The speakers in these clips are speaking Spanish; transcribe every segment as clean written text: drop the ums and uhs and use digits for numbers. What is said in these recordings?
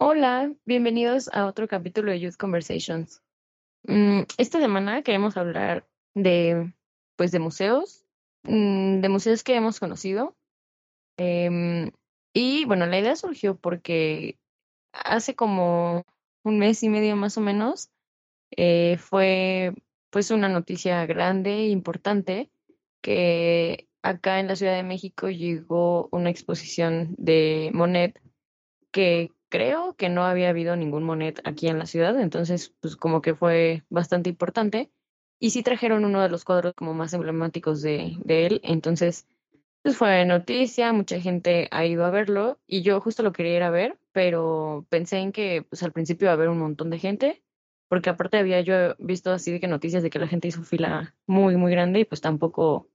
Hola, bienvenidos a otro capítulo de Youth Conversations. Esta semana queremos hablar de museos, de museos que hemos conocido. Y bueno, la idea surgió porque hace como un mes y medio más o menos fue pues una noticia grande e importante que acá en la Ciudad de México llegó una exposición de Monet que creo que no había habido ningún Monet aquí en la ciudad, entonces pues como que fue bastante importante. Y sí trajeron uno de los cuadros como más emblemáticos de él, entonces pues fue noticia, mucha gente ha ido a verlo y yo justo lo quería ir a ver, pero pensé en que pues al principio iba a haber un montón de gente, porque aparte había yo visto así de que noticias de que la gente hizo fila muy, muy grande y pues tampoco,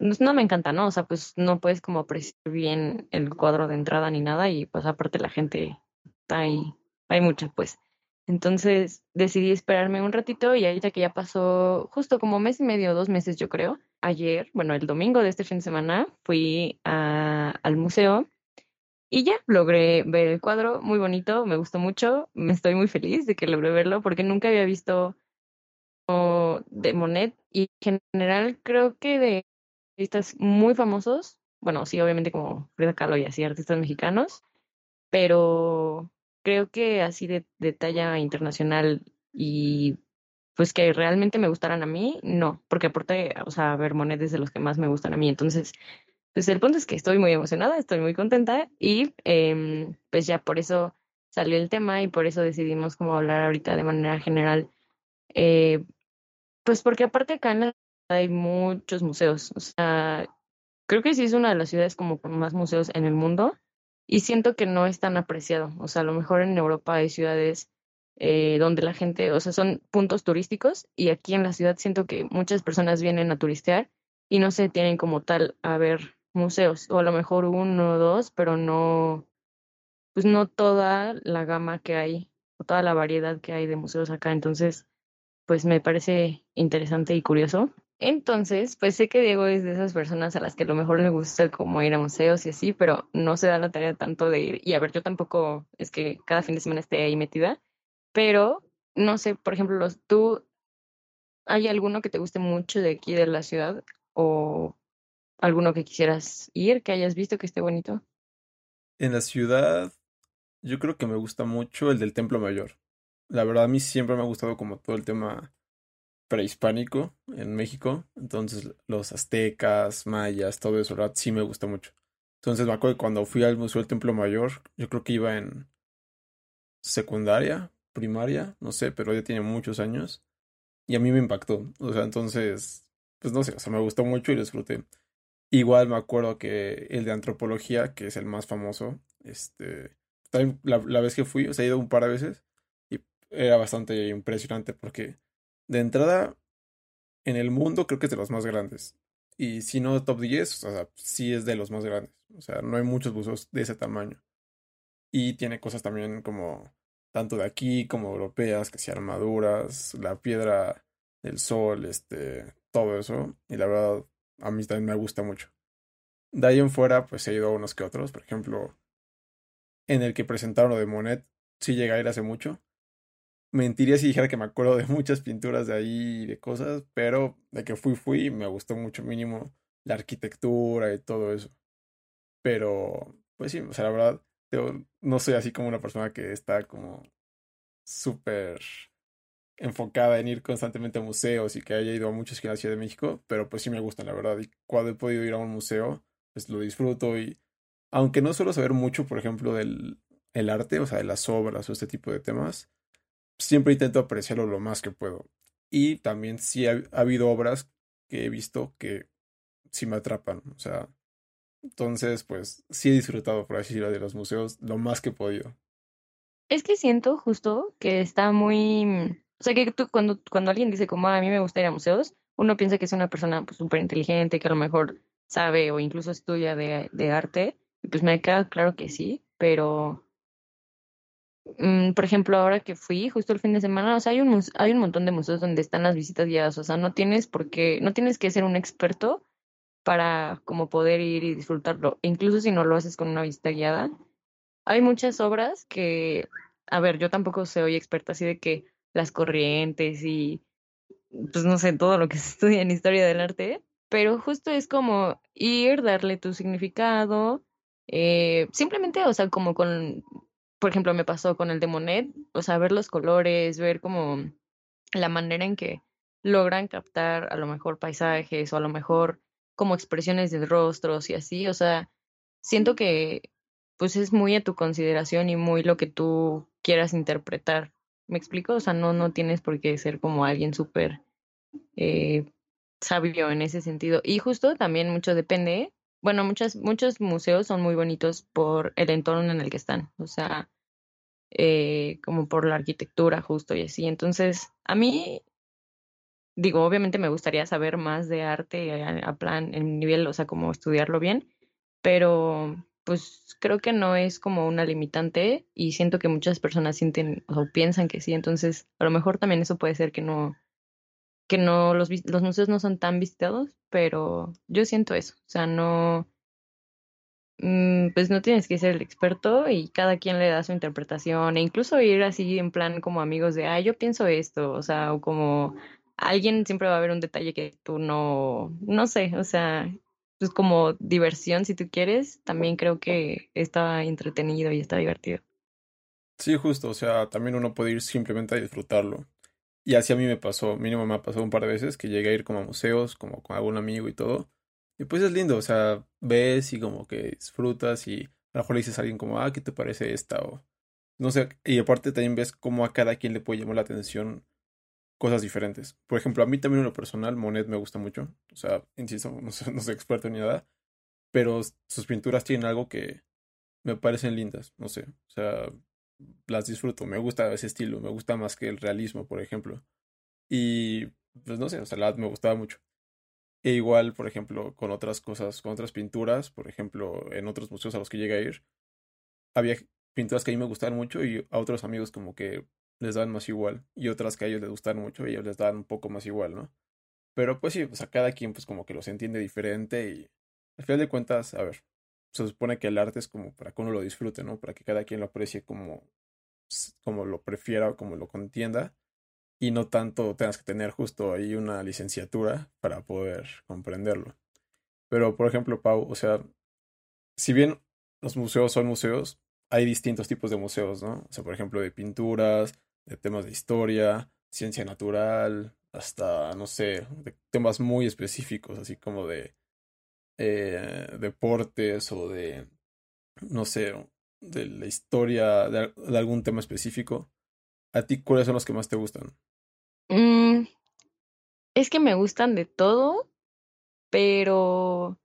no me encanta, ¿no? O sea, pues no puedes como apreciar bien el cuadro de entrada ni nada y pues aparte la gente está ahí, hay mucha pues. Entonces decidí esperarme un ratito y ahorita que ya pasó justo como mes y medio, 2 meses yo creo, ayer, bueno, el domingo de este fin de semana fui al museo y ya logré ver el cuadro, muy bonito, me gustó mucho, me estoy muy feliz de que logré verlo porque nunca había visto de Monet y en general creo que de artistas muy famosos, bueno, sí, obviamente como Frida Kahlo y así, artistas mexicanos, pero creo que así de talla internacional y pues que realmente me gustaran a mí, no, porque aporté, o sea, ver Monet es de los que más me gustan a mí, entonces, pues el punto es que estoy muy emocionada, estoy muy contenta y pues ya por eso salió el tema y por eso decidimos como hablar ahorita de manera general, pues porque aparte acá en la hay muchos museos, o sea, creo que sí es una de las ciudades como con más museos en el mundo y siento que no es tan apreciado, o sea, a lo mejor en Europa hay ciudades donde la gente, o sea, son puntos turísticos y aquí en la ciudad siento que muchas personas vienen a turistear y no se tienen como tal a ver museos, o a lo mejor 1 o 2, pero no, pues no toda la gama que hay, o toda la variedad que hay de museos acá, entonces, pues me parece interesante y curioso. Entonces, pues sé que Diego es de esas personas a las que a lo mejor le gusta como ir a museos y así, pero no se da la tarea tanto de ir. Y a ver, yo tampoco es que cada fin de semana esté ahí metida, pero no sé, por ejemplo, ¿tú hay alguno que te guste mucho de aquí de la ciudad o alguno que quisieras ir, que hayas visto que esté bonito? En la ciudad, yo creo que me gusta mucho el del Templo Mayor. La verdad, a mí siempre me ha gustado como todo el tema prehispánico en México, entonces los aztecas, mayas, todo eso, ¿verdad? Sí me gusta mucho. Entonces me acuerdo que cuando fui al Museo del Templo Mayor, yo creo que iba en secundaria, primaria, no sé, pero ya tiene muchos años y a mí me impactó, o sea, entonces, pues no sé, o sea, me gustó mucho y lo disfruté. Igual me acuerdo que el de Antropología, que es el más famoso, también la vez que fui, o sea, he ido un par de veces y era bastante impresionante porque de entrada, en el mundo creo que es de los más grandes. Y si no top 10, o sea, sí es de los más grandes. O sea, no hay muchos museos de ese tamaño. Y tiene cosas también como, tanto de aquí como europeas, que si armaduras, la piedra del sol, todo eso. Y la verdad, a mí también me gusta mucho. De ahí en fuera, pues he ido a unos que otros. Por ejemplo, en el que presentaron lo de Monet, sí llegué a ir hace mucho. Mentiría si dijera que me acuerdo de muchas pinturas de ahí y de cosas, pero de que fui, me gustó mucho mínimo la arquitectura y todo eso. Pero, pues sí, o sea, la verdad, yo no soy así como una persona que está como súper enfocada en ir constantemente a museos y que haya ido a muchos que en la Ciudad de México, pero pues sí me gustan, la verdad. Y cuando he podido ir a un museo, pues lo disfruto y aunque no suelo saber mucho, por ejemplo, del arte, o sea, de las obras o este tipo de temas, siempre intento apreciarlo lo más que puedo. Y también sí ha habido obras que he visto que sí me atrapan, o sea, entonces pues sí he disfrutado, por así decirlo, de los museos lo más que he podido. Es que siento justo que está muy... O sea, que tú, cuando alguien dice como, a mí me gusta ir a museos, uno piensa que es una persona pues súper inteligente, que a lo mejor sabe o incluso estudia de arte, y pues me queda claro que sí, pero... por ejemplo, ahora que fui justo el fin de semana, o sea, hay un montón de museos donde están las visitas guiadas, o sea, no tienes que ser un experto para como poder ir y disfrutarlo, e incluso si no lo haces con una visita guiada. Hay muchas obras que, a ver, yo tampoco soy experta así de que las corrientes y pues no sé, todo lo que se estudia en historia del arte, pero justo es como ir, darle tu significado, simplemente, o sea, como con... Por ejemplo, me pasó con el de Monet, o sea, ver los colores, ver como la manera en que logran captar a lo mejor paisajes o a lo mejor como expresiones de rostros y así, o sea, siento que pues es muy a tu consideración y muy lo que tú quieras interpretar, ¿me explico? O sea, no tienes por qué ser como alguien súper sabio en ese sentido. Y justo también mucho depende, bueno, muchos museos son muy bonitos por el entorno en el que están, o sea... como por la arquitectura justo y así, entonces a mí, digo, obviamente me gustaría saber más de arte a plan, en nivel, o sea, como estudiarlo bien, pero pues creo que no es como una limitante y siento que muchas personas sienten o piensan que sí, entonces a lo mejor también eso puede ser que no los museos no son tan visitados, pero yo siento eso, o sea, no... pues no tienes que ser el experto y cada quien le da su interpretación e incluso ir así en plan como amigos de, yo pienso esto, o sea, o como alguien siempre va a haber un detalle que tú no sé, o sea, pues como diversión si tú quieres, también creo que está entretenido y está divertido. Sí, justo, o sea, también uno puede ir simplemente a disfrutarlo y así a mí me pasó, mínimo me ha pasado un par de veces que llegué a ir como a museos, como con algún amigo y todo. Y pues es lindo, o sea, ves y como que disfrutas y a lo mejor le dices a alguien como, ¿qué te parece esta? O no sé, y aparte también ves cómo a cada quien le puede llamar la atención cosas diferentes. Por ejemplo, a mí también en lo personal, Monet me gusta mucho. O sea, insisto, no soy experto ni nada, pero sus pinturas tienen algo que me parecen lindas, no sé. O sea, las disfruto, me gusta ese estilo, me gusta más que el realismo, por ejemplo. Y pues no sé, o sea, la me gustaba mucho. E igual, por ejemplo, con otras cosas, con otras pinturas, por ejemplo, en otros museos a los que llegué a ir, había pinturas que a mí me gustaban mucho y a otros amigos como que les daban más igual, y otras que a ellos les gustaban mucho y a ellos les daban un poco más igual, ¿no? Pero pues sí, o sea, cada quien pues como que los entiende diferente y al final de cuentas, a ver, se supone que el arte es como para que uno lo disfrute, ¿no? Para que cada quien lo aprecie como lo prefiera o como lo contienda. Y no tanto tengas que tener justo ahí una licenciatura para poder comprenderlo. Pero, por ejemplo, Pau, o sea, si bien los museos son museos, hay distintos tipos de museos, ¿no? O sea, por ejemplo, de pinturas, de temas de historia, ciencia natural, hasta, no sé, de temas muy específicos, así como de deportes o de, no sé, de la historia, de algún tema específico. ¿A ti cuáles son los que más te gustan? Es que me gustan de todo, pero...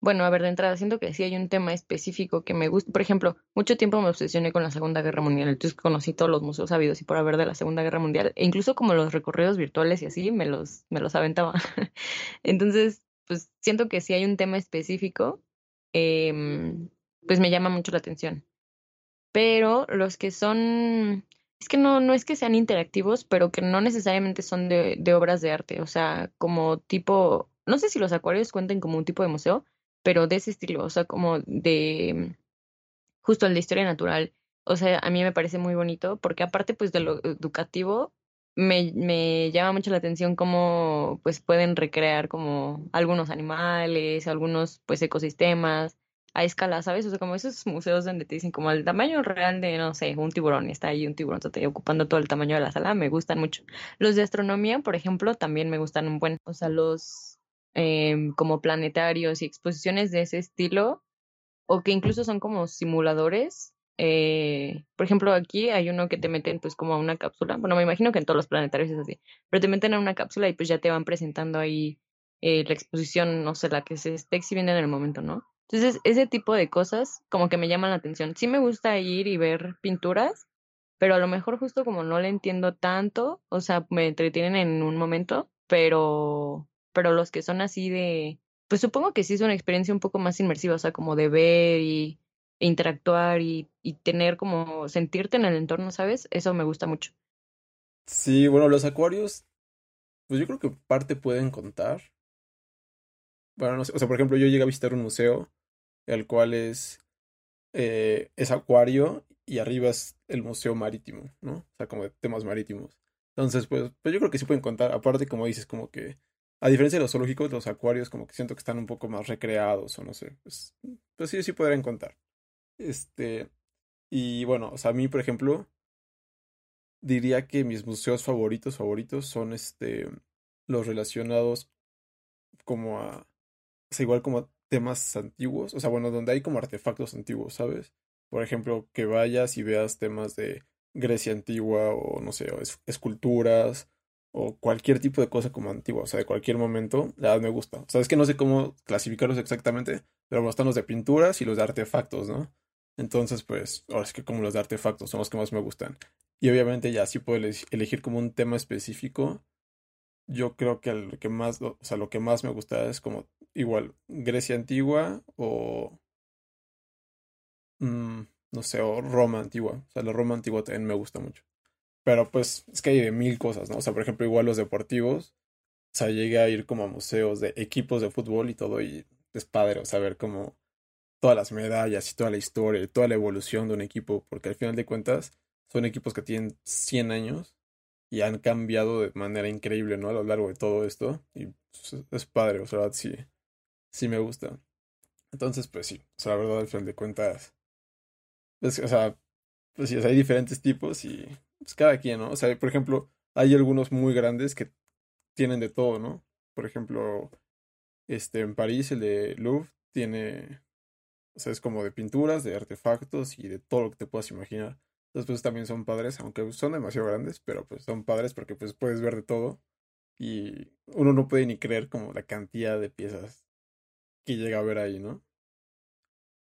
Bueno, a ver, de entrada, siento que sí hay un tema específico que me gusta. Por ejemplo, mucho tiempo me obsesioné con la Segunda Guerra Mundial, entonces conocí todos los museos habidos y por haber de la Segunda Guerra Mundial, e incluso como los recorridos virtuales y así, me los aventaba. Entonces, pues siento que sí hay un tema específico, pues me llama mucho la atención. Pero los que son... Es que no es que sean interactivos, pero que no necesariamente son de obras de arte. O sea, como tipo... No sé si los acuarios cuenten como un tipo de museo, pero de ese estilo. O sea, como de... Justo el de historia natural. O sea, a mí me parece muy bonito, porque aparte pues de lo educativo, me llama mucho la atención cómo pues pueden recrear como algunos animales, algunos pues ecosistemas a escala, ¿sabes? O sea, como esos museos donde te dicen como el tamaño real de, no sé, un tiburón, está ahí un tiburón, está ocupando todo el tamaño de la sala, me gustan mucho. Los de astronomía, por ejemplo, también me gustan un buen. O sea, los como planetarios y exposiciones de ese estilo, o que incluso son como simuladores, Por ejemplo, aquí hay uno que te meten pues como a una cápsula. Bueno, me imagino que en todos los planetarios es así, pero te meten en una cápsula y pues ya te van presentando ahí la exposición, no sé, la que se esté exhibiendo en el momento, ¿no? Entonces, ese tipo de cosas como que me llaman la atención. Sí me gusta ir y ver pinturas, pero a lo mejor justo como no le entiendo tanto, o sea, me entretienen en un momento, pero los que son así de... Pues supongo que sí es una experiencia un poco más inmersiva, o sea, como de ver y interactuar y tener como sentirte en el entorno, ¿sabes? Eso me gusta mucho. Sí, bueno, los acuarios, pues yo creo que parte pueden contar. Bueno, no sé, o sea, por ejemplo, yo llegué a visitar un museo, el cual es acuario y arriba es el museo marítimo, ¿no? O sea, como de temas marítimos. Entonces, pues yo creo que sí pueden contar. Aparte, como dices, como que, a diferencia de los zoológicos, los acuarios como que siento que están un poco más recreados, o no sé. Pues sí podrían contar. Y bueno, o sea, a mí, por ejemplo, diría que mis museos favoritos son los relacionados como a, o sea, igual como a temas antiguos, o sea, bueno, donde hay como artefactos antiguos, ¿sabes? Por ejemplo, que vayas y veas temas de Grecia antigua, o no sé, o esculturas, o cualquier tipo de cosa como antigua, o sea, de cualquier momento, la verdad me gusta. O sea, es que no sé cómo clasificarlos exactamente, pero bueno, están los de pinturas y los de artefactos, ¿no? Entonces, pues, ahora es que como los de artefactos son los que más me gustan. Y obviamente ya sí puedo elegir como un tema específico. Yo creo que lo que más me gusta es como igual Grecia antigua o no sé, o Roma antigua. O sea, la Roma antigua también me gusta mucho. Pero pues es que hay de mil cosas, ¿no? O sea, por ejemplo, igual los deportivos. O sea, llegué a ir como a museos de equipos de fútbol y todo, y es padre, o sea, ver como todas las medallas y toda la historia y toda la evolución de un equipo, porque al final de cuentas son equipos que tienen 100 años. Y han cambiado de manera increíble, ¿no? A lo largo de todo esto. Y es padre, o sea, sí. Sí me gusta. Entonces, pues sí. O sea, la verdad, al final de cuentas. O sea, pues sí, o sea, hay diferentes tipos y pues cada quien, ¿no? O sea, por ejemplo, hay algunos muy grandes que tienen de todo, ¿no? Por ejemplo, en París, el de Louvre tiene... O sea, es como de pinturas, de artefactos y de todo lo que te puedas imaginar. Entonces, pues también son padres, aunque son demasiado grandes, pero pues son padres porque pues puedes ver de todo. Y uno no puede ni creer como la cantidad de piezas que llega a ver ahí, ¿no?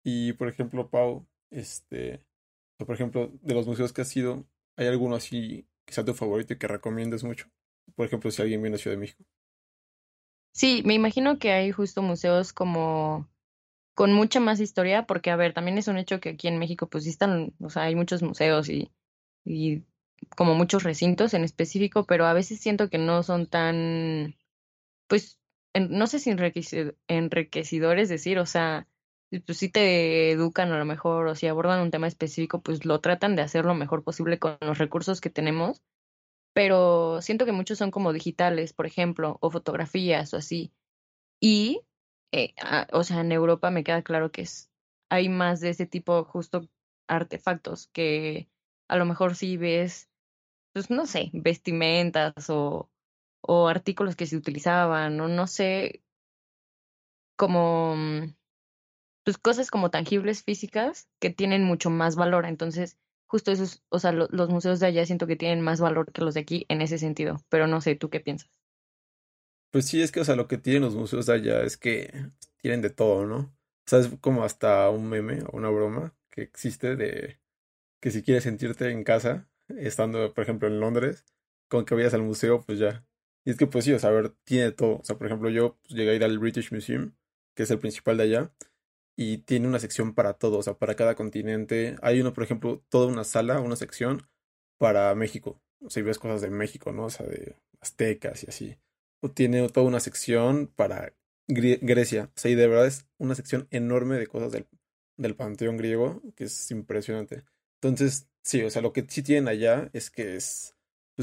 Y, por ejemplo, Pau, por ejemplo, de los museos que has ido, ¿hay alguno así que sea tu favorito y que recomiendes mucho? Por ejemplo, si alguien viene a Ciudad de México. Sí, me imagino que hay justo museos como... con mucha más historia, porque, a ver, también es un hecho que aquí en México, pues sí están, o sea, hay muchos museos y como muchos recintos en específico, pero a veces siento que no son tan, pues, no sé si enriquecedor es decir, o sea, pues sí te educan a lo mejor, o si abordan un tema específico, pues lo tratan de hacer lo mejor posible con los recursos que tenemos, pero siento que muchos son como digitales, por ejemplo, o fotografías o así, y... o sea, en Europa me queda claro que hay más de ese tipo justo artefactos que a lo mejor sí ves, pues no sé, vestimentas o artículos que se utilizaban o no sé, como pues cosas como tangibles físicas que tienen mucho más valor. Entonces, justo esos, o sea, los museos de allá siento que tienen más valor que los de aquí en ese sentido, pero no sé, ¿tú qué piensas? Pues sí, es que, o sea, lo que tienen los museos de allá es que tienen de todo, ¿no? O sea, es como hasta un meme o una broma que existe de que si quieres sentirte en casa, estando, por ejemplo, en Londres, con que vayas al museo, pues ya. Y es que, pues sí, o sea, a ver, tiene de todo. O sea, por ejemplo, yo llegué a ir al British Museum, que es el principal de allá, y tiene una sección para todo, o sea, para cada continente. Hay uno, por ejemplo, toda una sala, una sección para México. O sea, y ves cosas de México, ¿no? O sea, de aztecas y así. O tiene toda una sección para Grecia. O sea, y de verdad es una sección enorme de cosas del panteón griego, que es impresionante. Entonces, sí, o sea, lo que sí tienen allá es que pues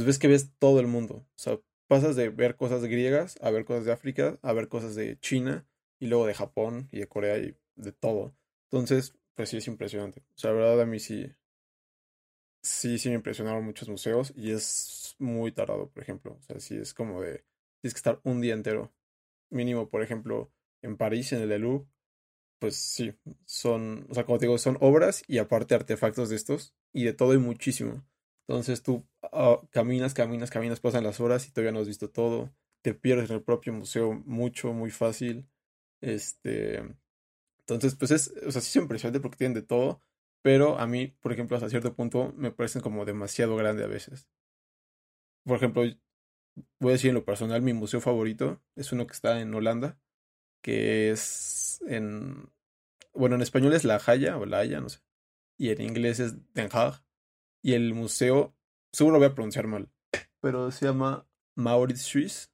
ves que ves todo el mundo. O sea, pasas de ver cosas griegas a ver cosas de África, a ver cosas de China, y luego de Japón y de Corea y de todo. Entonces, pues sí, es impresionante. O sea, la verdad a mí sí me impresionaron muchos museos y es muy tardado, por ejemplo. O sea, sí es como de... Tienes que estar un día entero. Mínimo, por ejemplo, en París, en el Louvre, pues sí, son, o sea, como te digo, son obras y aparte artefactos de estos, y de todo hay muchísimo. Entonces tú caminas, pasan las horas y todavía no has visto todo, te pierdes en el propio museo mucho, muy fácil. Entonces, pues es, o sea, sí es impresionante porque tienen de todo, pero a mí, por ejemplo, hasta cierto punto me parecen como demasiado grande a veces. Por ejemplo, voy a decir en lo personal, mi museo favorito es uno que está en Holanda, que es en, bueno, en español es La Haya o La Haya, no sé, y en inglés es Den Haag, y el museo, seguro lo voy a pronunciar mal, pero se llama Mauritshuis,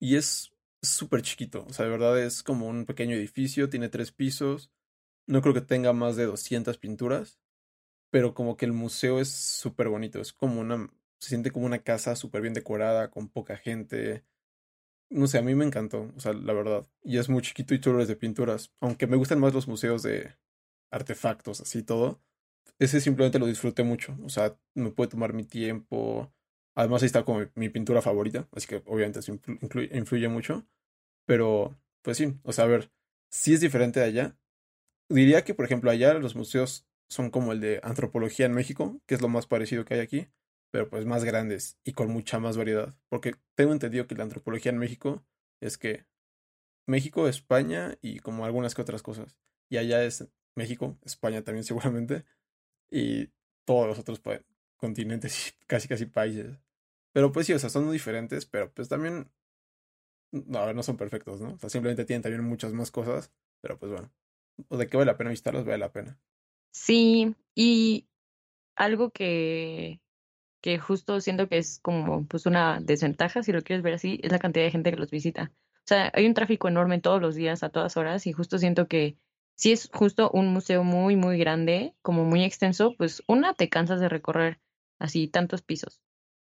y es súper chiquito, o sea, de verdad es como un pequeño edificio, tiene 3 pisos, no creo que tenga más de 200 pinturas, pero como que el museo es súper bonito, es como una, se siente como una casa súper bien decorada, con poca gente. No sé, a mí me encantó, o sea, la verdad. Y es muy chiquito y solo es de pinturas. Aunque me gustan más los museos de artefactos, así todo. Ese simplemente lo disfruté mucho. O sea, me puede tomar mi tiempo. Además ahí está como mi pintura favorita. Así que obviamente eso influye mucho. Pero, pues sí, o sea, a ver, sí es diferente de allá. Diría que, por ejemplo, allá los museos son como el de Antropología en México, que es lo más parecido que hay aquí, pero pues más grandes y con mucha más variedad. Porque tengo entendido que la antropología en México es que México, España y como algunas que otras cosas. Y allá es México, España también seguramente, y todos los otros continentes y casi países. Pero pues sí, o sea, son muy diferentes, pero pues también, no, a ver, no son perfectos, ¿no? O sea, simplemente tienen también muchas más cosas, pero pues bueno. O de que vale la pena visitarlos, vale la pena. Sí, y algo que justo siento que es como pues una desventaja, si lo quieres ver así, es la cantidad de gente que los visita. O sea, hay un tráfico enorme todos los días, a todas horas, y justo siento que si es justo un museo muy, muy grande, como muy extenso, pues una, te cansas de recorrer así tantos pisos.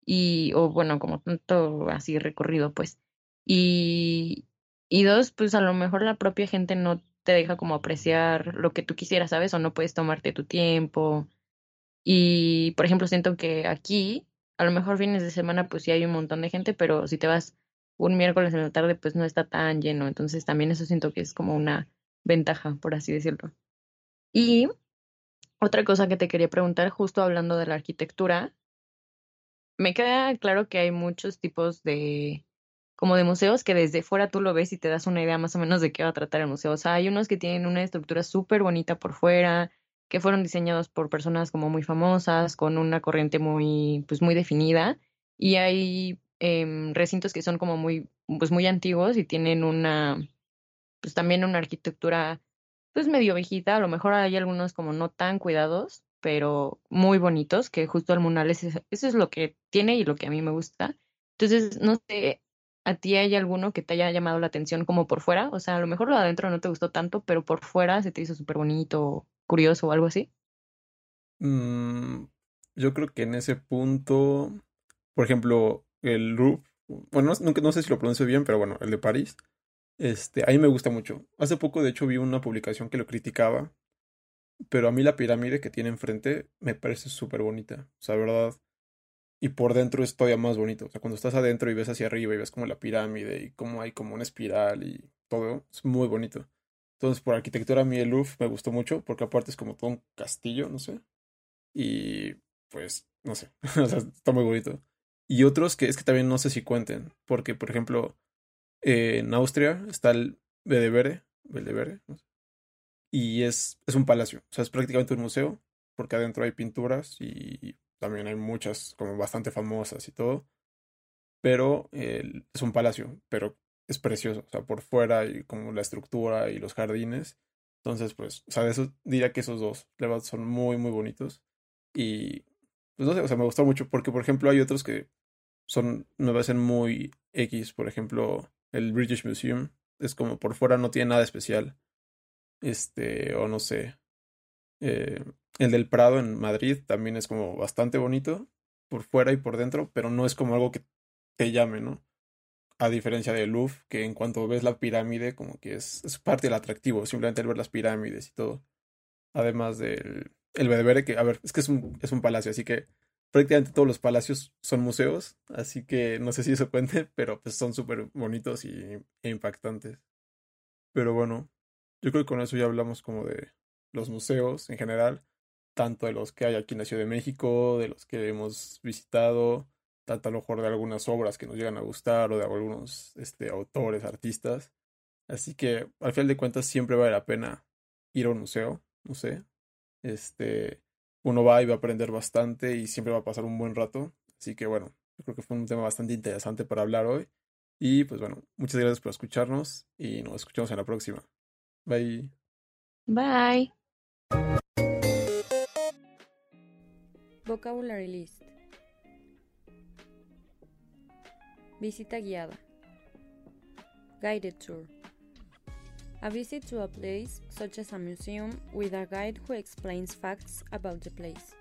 Y, o bueno, como tanto así recorrido, pues. Y dos, pues a lo mejor la propia gente no te deja como apreciar lo que tú quisieras, ¿sabes? O no puedes tomarte tu tiempo. Y, por ejemplo, siento que aquí, a lo mejor fines de semana, pues sí hay un montón de gente, pero si te vas un miércoles en la tarde, pues no está tan lleno. Entonces, también eso siento que es como una ventaja, por así decirlo. Y otra cosa que te quería preguntar, justo hablando de la arquitectura, me queda claro que hay muchos tipos de, como de museos que desde fuera tú lo ves y te das una idea más o menos de qué va a tratar el museo. O sea, hay unos que tienen una estructura súper bonita por fuera, que fueron diseñados por personas como muy famosas, con una corriente muy, pues muy definida, y hay recintos que son como muy, pues muy antiguos y tienen una, pues también una arquitectura, pues medio viejita. A lo mejor hay algunos como no tan cuidados, pero muy bonitos, que justo el Monalés, eso es lo que tiene y lo que a mí me gusta. Entonces, no sé, ¿a ti hay alguno que te haya llamado la atención como por fuera? O sea, a lo mejor lo de adentro no te gustó tanto, pero por fuera se te hizo súper bonito, curioso o algo así. Yo creo que en ese punto, por ejemplo, el Louvre, bueno, no sé si lo pronuncio bien, pero bueno, el de París, a mí me gusta mucho. Hace poco, de hecho, vi una publicación que lo criticaba, pero a mí la pirámide que tiene enfrente me parece súper bonita, o sea, verdad, y por dentro es todavía más bonito. O sea, cuando estás adentro y ves hacia arriba y ves como la pirámide y como hay como una espiral y todo, es muy bonito. Entonces, por arquitectura, a mí el Louvre me gustó mucho, porque aparte es como todo un castillo, no sé. Y, pues, no sé, o sea, está muy bonito. Y otros que es que también no sé si cuenten, porque, por ejemplo, en Austria está el Belvedere, no sé, y es un palacio. O sea, es prácticamente un museo, porque adentro hay pinturas y también hay muchas como bastante famosas y todo. Pero es un palacio, pero es precioso, o sea, por fuera y como la estructura y los jardines. Entonces, pues, o sea, de eso diría que esos dos, la verdad, son muy, muy bonitos. Y, pues, no sé, o sea, me gustó mucho porque, por ejemplo, hay otros que me parecen muy X. Por ejemplo, el British Museum es como por fuera no tiene nada especial. O no sé. El del Prado en Madrid también es como bastante bonito por fuera y por dentro, pero no es como algo que te llame, ¿no? A diferencia del Louvre, que en cuanto ves la pirámide, como que es parte del atractivo, simplemente el ver las pirámides y todo. Además del Belvedere, que, a ver, es que es un palacio, así que prácticamente todos los palacios son museos, así que no sé si eso cuente, pero pues son súper bonitos e impactantes. Pero bueno, Yo creo que con eso ya hablamos como de los museos en general, tanto de los que hay aquí en la Ciudad de México, de los que hemos visitado, tanto a lo mejor de algunas obras que nos llegan a gustar o de algunos autores, artistas. Así que al final de cuentas siempre vale la pena ir a un museo, no sé. Uno va y va a aprender bastante y siempre va a pasar un buen rato. Así que bueno, yo creo que fue un tema bastante interesante para hablar hoy. Y pues bueno, muchas gracias por escucharnos y nos escuchamos en la próxima. Bye. Bye. Vocabulary list. Visita guiada. Guided tour. A visit to a place, such as a museum, with a guide who explains facts about the place.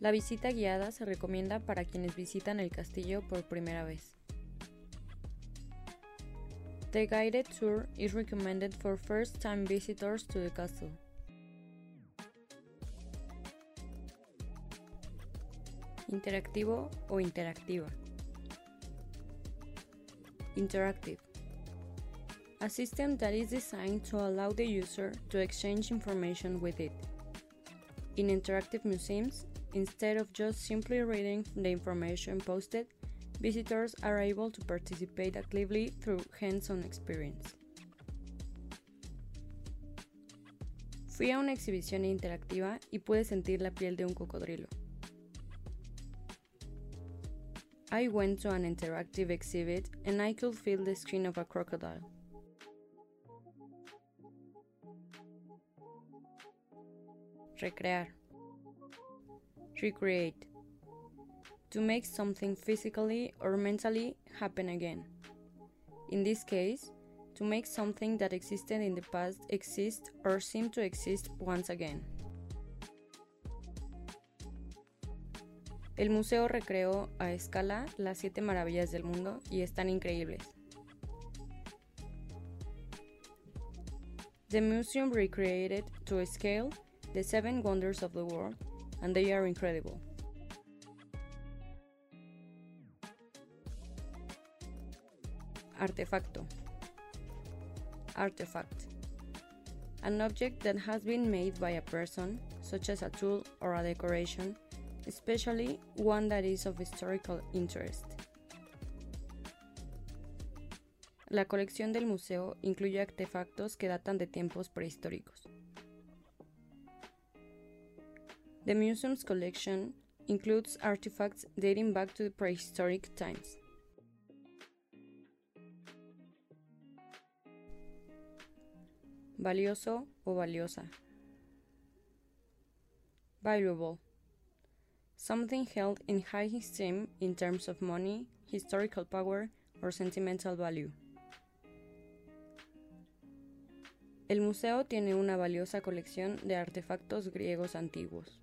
La visita guiada se recomienda para quienes visitan el castillo por primera vez. The guided tour is recommended for first-time visitors to the castle. Interactivo o interactiva. Interactive. A system that is designed to allow the user to exchange information with it. In interactive museums, instead of just simply reading the information posted, visitors are able to participate actively through hands-on experience. Fui a una exhibición interactiva y pude sentir la piel de un cocodrilo. I went to an interactive exhibit and I could feel the skin of a crocodile. Recrear. Recreate. To make something physically or mentally happen again. In this case, to make something that existed in the past exist or seem to exist once again. El museo recreó a escala las 7 maravillas del mundo y están increíbles. The museum recreated to scale the 7 wonders of the world, and they are incredible. Artefacto. Artifact. An object that has been made by a person, such as a tool or a decoration, especially one that is of historical interest. La colección del museo incluye artefactos que datan de tiempos prehistóricos. The museum's collection includes artifacts dating back to the prehistoric times. Valioso o valiosa. Valuable. Something held in high esteem in terms of money, historical power, or sentimental value. El museo tiene una valiosa colección de artefactos griegos antiguos.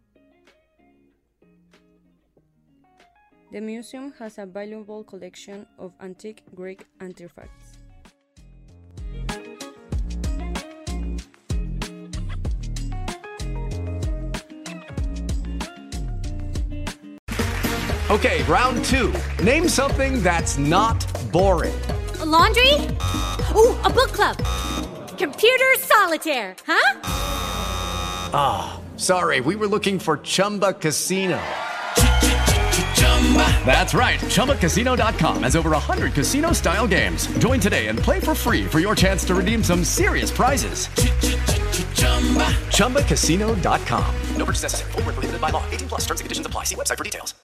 The museum has a valuable collection of antique Greek artifacts. Okay, round 2. Name something that's not boring. A laundry? Ooh, a book club. Computer solitaire, huh? Ah, sorry, we were looking for Chumba Casino. That's right, ChumbaCasino.com has over 100 casino-style games. Join today and play for free for your chance to redeem some serious prizes. ChumbaCasino.com. No purchase necessary. Void where prohibited by law. 18+ terms and conditions apply. See website for details.